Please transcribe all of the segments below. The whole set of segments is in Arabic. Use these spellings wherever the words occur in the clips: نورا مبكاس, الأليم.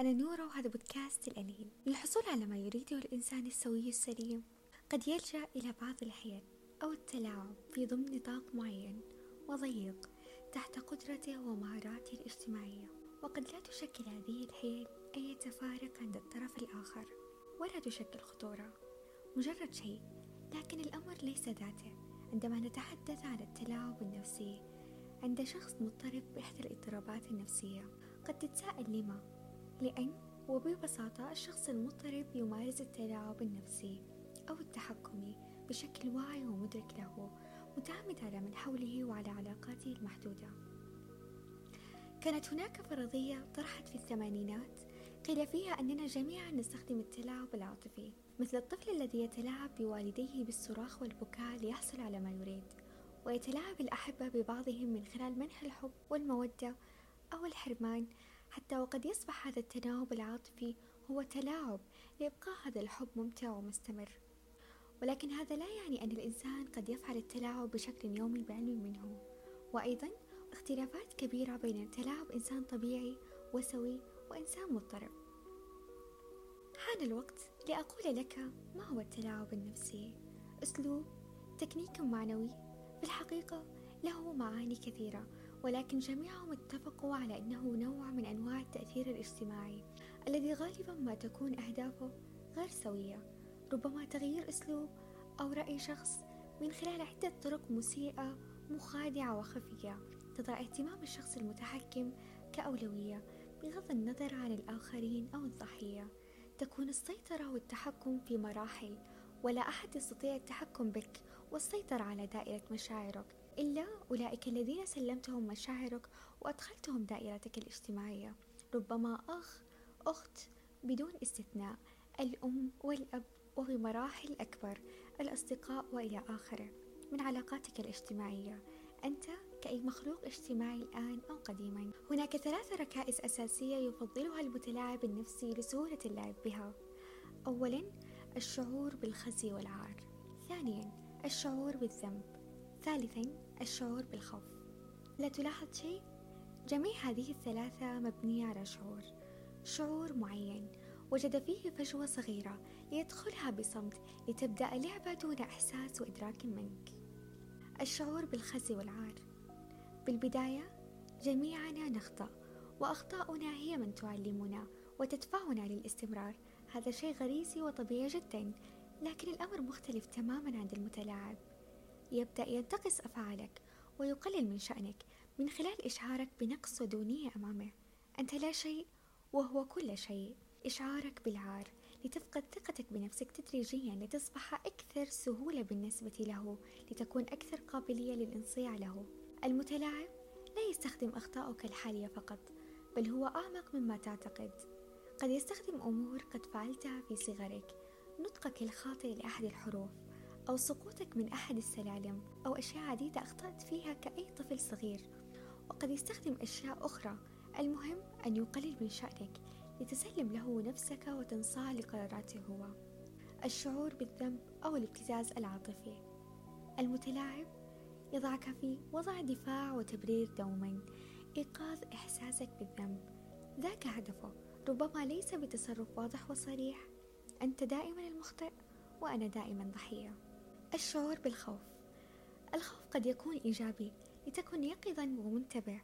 أنا نورا وهذا بودكاست الأليم. للحصول على ما يريده الإنسان السوي السليم قد يلجأ إلى بعض الأحيان أو التلاعب في ضمن نطاق معين وضيق تحت قدرته ومهاراته الاجتماعية، وقد لا تشكل هذه الحيل أي تفارق عند الطرف الآخر ولا تشكل خطورة، مجرد شيء. لكن الأمر ليس ذاته عندما نتحدث عن التلاعب النفسي عند شخص مضطرب بإحدى الاضطرابات النفسية. قد تتساءل لما؟ لأن وببساطة الشخص المضطرب يمارس التلاعب النفسي أو التحكمي بشكل واعي ومدرك له، متعمد على من حوله وعلى علاقاته المحدودة. كانت هناك فرضية طرحت في الثمانينات قيل فيها أننا جميعا نستخدم التلاعب العاطفي، مثل الطفل الذي يتلاعب بوالديه بالصراخ والبكاء ليحصل على ما يريد، ويتلاعب الأحبة ببعضهم من خلال منح الحب والمودة أو الحرمان حتى، وقد يصبح هذا التلاعب العاطفي هو تلاعب لإبقاء هذا الحب ممتع ومستمر. ولكن هذا لا يعني أن الإنسان قد يفعل التلاعب بشكل يومي بعلم منه، وأيضا اختلافات كبيرة بين تلاعب إنسان طبيعي وسوي وإنسان مضطرب. حان الوقت لأقول لك ما هو التلاعب النفسي. أسلوب، تكنيك معنوي في الحقيقة له معاني كثيرة، ولكن جميعهم اتفقوا على أنه نوع من أنواع التأثير الاجتماعي الذي غالبا ما تكون أهدافه غير سوية، ربما تغيير أسلوب أو رأي شخص من خلال عدة طرق مسيئة مخادعة وخفية تضع اهتمام الشخص المتحكم كأولوية بغض النظر عن الآخرين أو الضحية. تكون السيطرة والتحكم في مراحل، ولا أحد يستطيع التحكم بك والسيطرة على دائرة مشاعرك إلا أولئك الذين سلمتهم مشاعرك وأدخلتهم دائرتك الاجتماعية، ربما أخ، أخت بدون استثناء، الأم والأب، وفي مراحل أكبر الأصدقاء وإلى آخره من علاقاتك الاجتماعية أنت كأي مخلوق اجتماعي الآن أو قديما. هناك 3 ركائز أساسية يفضلها المتلاعب النفسي لسهولة اللعب بها. أولا، الشعور بالخزي والعار. ثانيا، الشعور بالذنب. ثالثا، الشعور بالخوف. لا تلاحظ شيء؟ جميع هذه ال3 مبنية على شعور معين وجد فيه فجوة صغيرة ليدخلها بصمت لتبدأ لعبة دون إحساس وإدراك منك. الشعور بالخزي والعار. بالبداية جميعنا نخطأ، وأخطاؤنا هي من تعلمنا وتدفعنا للاستمرار. هذا شيء غريزي وطبيعي جدا، لكن الأمر مختلف تماما عند المتلاعب. يبدأ ينتقص أفعالك ويقلل من شأنك من خلال إشعارك بنقص ودونية أمامه. أنت لا شيء وهو كل شيء. إشعارك بالعار لتفقد ثقتك بنفسك تدريجيا لتصبح أكثر سهولة بالنسبة له، لتكون أكثر قابلية للانصياع له. المتلاعب لا يستخدم أخطائك الحالية فقط، بل هو أعمق مما تعتقد. قد يستخدم أمور قد فعلتها في صغرك، نطقك الخاطئ لأحد الحروف أو سقوطك من أحد السلالم أو أشياء عديدة أخطأت فيها كأي طفل صغير. وقد يستخدم أشياء أخرى. المهم أن يقلل من شأنك لتسلم له نفسك وتنصاع لقراراته هو. الشعور بالذنب أو الابتزاز العاطفي. المتلاعب يضعك في وضع دفاع وتبرير دوما، إيقاظ إحساسك بالذنب، ذاك هدفه، ربما ليس بتصرف واضح وصريح. أنت دائما المخطئ وأنا دائما ضحية. الشعور بالخوف. الخوف قد يكون إيجابي لتكن يقظا ومنتبه،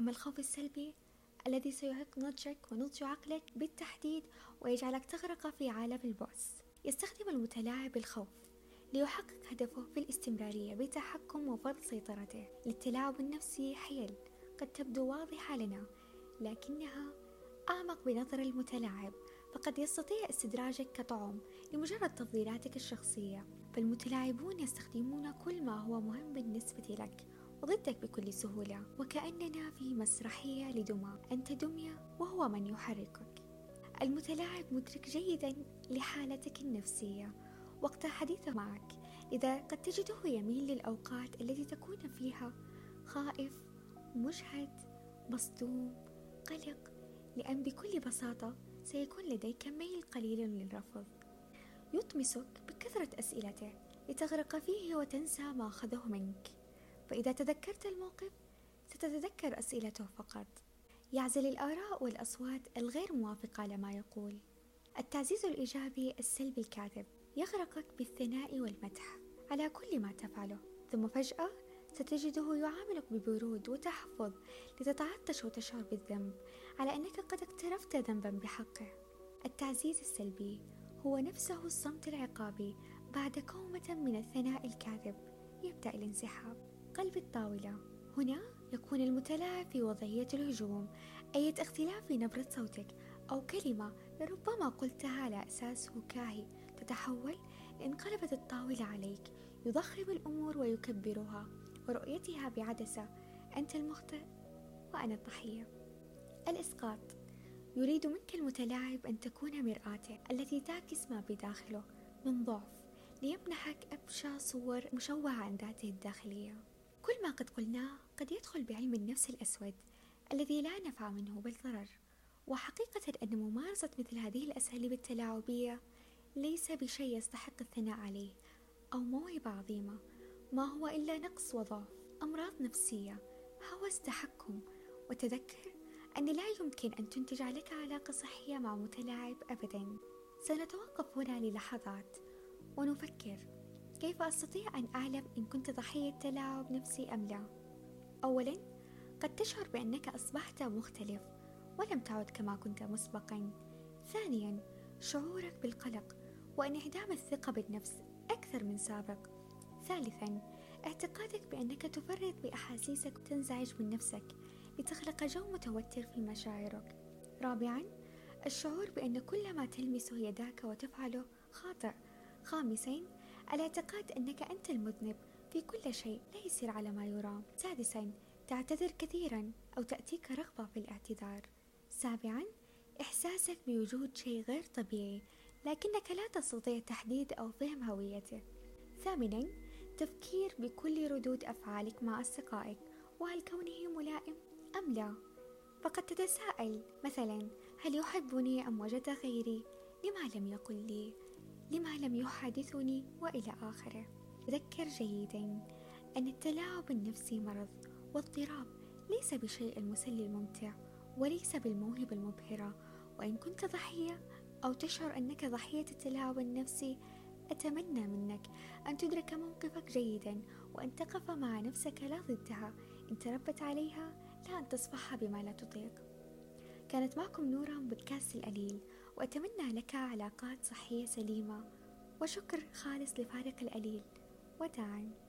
أما الخوف السلبي الذي سيعيق نضجك ونضج عقلك بالتحديد ويجعلك تغرق في عالم البؤس. يستخدم المتلاعب الخوف ليحقق هدفه في الاستمرارية بتحكم وفرض سيطرته. للتلاعب النفسي حيل قد تبدو واضحة لنا، لكنها أعمق بنظر المتلاعب، فقد يستطيع استدراجك كطعم لمجرد تفضيلاتك الشخصية. فالمتلاعبون يستخدمون كل ما هو مهم بالنسبة لك وضدك بكل سهولة، وكأننا في مسرحية لدمى، أنت دمية وهو من يحركك. المتلاعب مدرك جيدا لحالتك النفسية وقت حديثه معك، لذا قد تجده يميل للأوقات التي تكون فيها خائف، مجهد، مصدوم، قلق، لأن بكل بساطة سيكون لديك ميل قليل للرفض. يطمسك بكثرة أسئلته لتغرق فيه وتنسى ما أخذه منك، فإذا تذكرت الموقف ستتذكر أسئلته فقط. يعزل الآراء والأصوات الغير موافقة لما يقول. التعزيز الإيجابي السلبي الكاذب يغرقك بالثناء والمدح على كل ما تفعله، ثم فجأة ستجده يعاملك ببرود وتحفظ لتتعطش وتشعر بالذنب على أنك قد اقترفت ذنبا بحقه. التعزيز السلبي هو نفسه الصمت العقابي بعد كومة من الثناء الكاذب، يبدأ الانسحاب، قلب الطاولة. هنا يكون المتلاعب في وضعية الهجوم، أي اختلاف في نبرة صوتك أو كلمة ربما قلتها على أساس فكاهي تتحول. انقلبت الطاولة عليك، يضخم الأمور ويكبرها ورؤيتها بعدسة، أنت المخطئ وأنا الضحية. الإسقاط يريد منك المتلاعب أن تكون مرآته التي تعكس ما بداخله من ضعف ليمنحك أبشع صور مشوهة عن ذاته الداخلية. كل ما قد قلناه قد يدخل بعلم النفس الأسود الذي لا نفع منه بل ضرر، وحقيقة أن ممارسة مثل هذه الأساليب التلاعبية ليس بشيء يستحق الثناء عليه أو موهبة عظيمة، ما هو إلا نقص وضعف، أمراض نفسية، هوس تحكم. وتذكر أن لا يمكن أن تنتج عليك علاقة صحية مع متلاعب أبدا. سنتوقف هنا للحظات ونفكر كيف أستطيع أن أعلم إن كنت ضحية تلاعب نفسي أم لا. أولا، قد تشعر بأنك أصبحت مختلف ولم تعد كما كنت مسبقا. ثانيا، شعورك بالقلق وانعدام الثقة بالنفس أكثر من سابق. ثالثا، اعتقادك بأنك تفرط بأحاسيسك وتنزعج من نفسك لتخلق جو متوتر في مشاعرك. رابعا، الشعور بأن كل ما تلمسه يداك وتفعله خاطئ. خامسا، الاعتقاد أنك أنت المذنب في كل شيء لا يسير على ما يرام. سادسا، تعتذر كثيرا أو تأتيك رغبة في الاعتذار. سابعا، إحساسك بوجود شيء غير طبيعي لكنك لا تستطيع تحديد أو فهم هويته. ثامناً، تفكير بكل ردود أفعالك مع أصدقائك وهل كونه ملائم أم لا. فقد تتساءل مثلاً، هل يحبني أم وجد غيري؟ لما لم يقل لي؟ لما لم يحادثني؟ وإلى آخره. تذكر جيداً أن التلاعب النفسي مرض واضطراب، ليس بشيء المسلي الممتع وليس بالموهبة المبهرة. وإن كنت ضحية أو تشعر أنك ضحية التلاعب النفسي، أتمنى منك أن تدرك موقفك جيدا وأن تقف مع نفسك لا ضدها، إن تربت عليها لا أن تصفحها بما لا تطيق. كانت معكم نورا بودكاست الأليل، وأتمنى لك علاقات صحية سليمة وشكر خالص لفارق الأليل. وداعاً.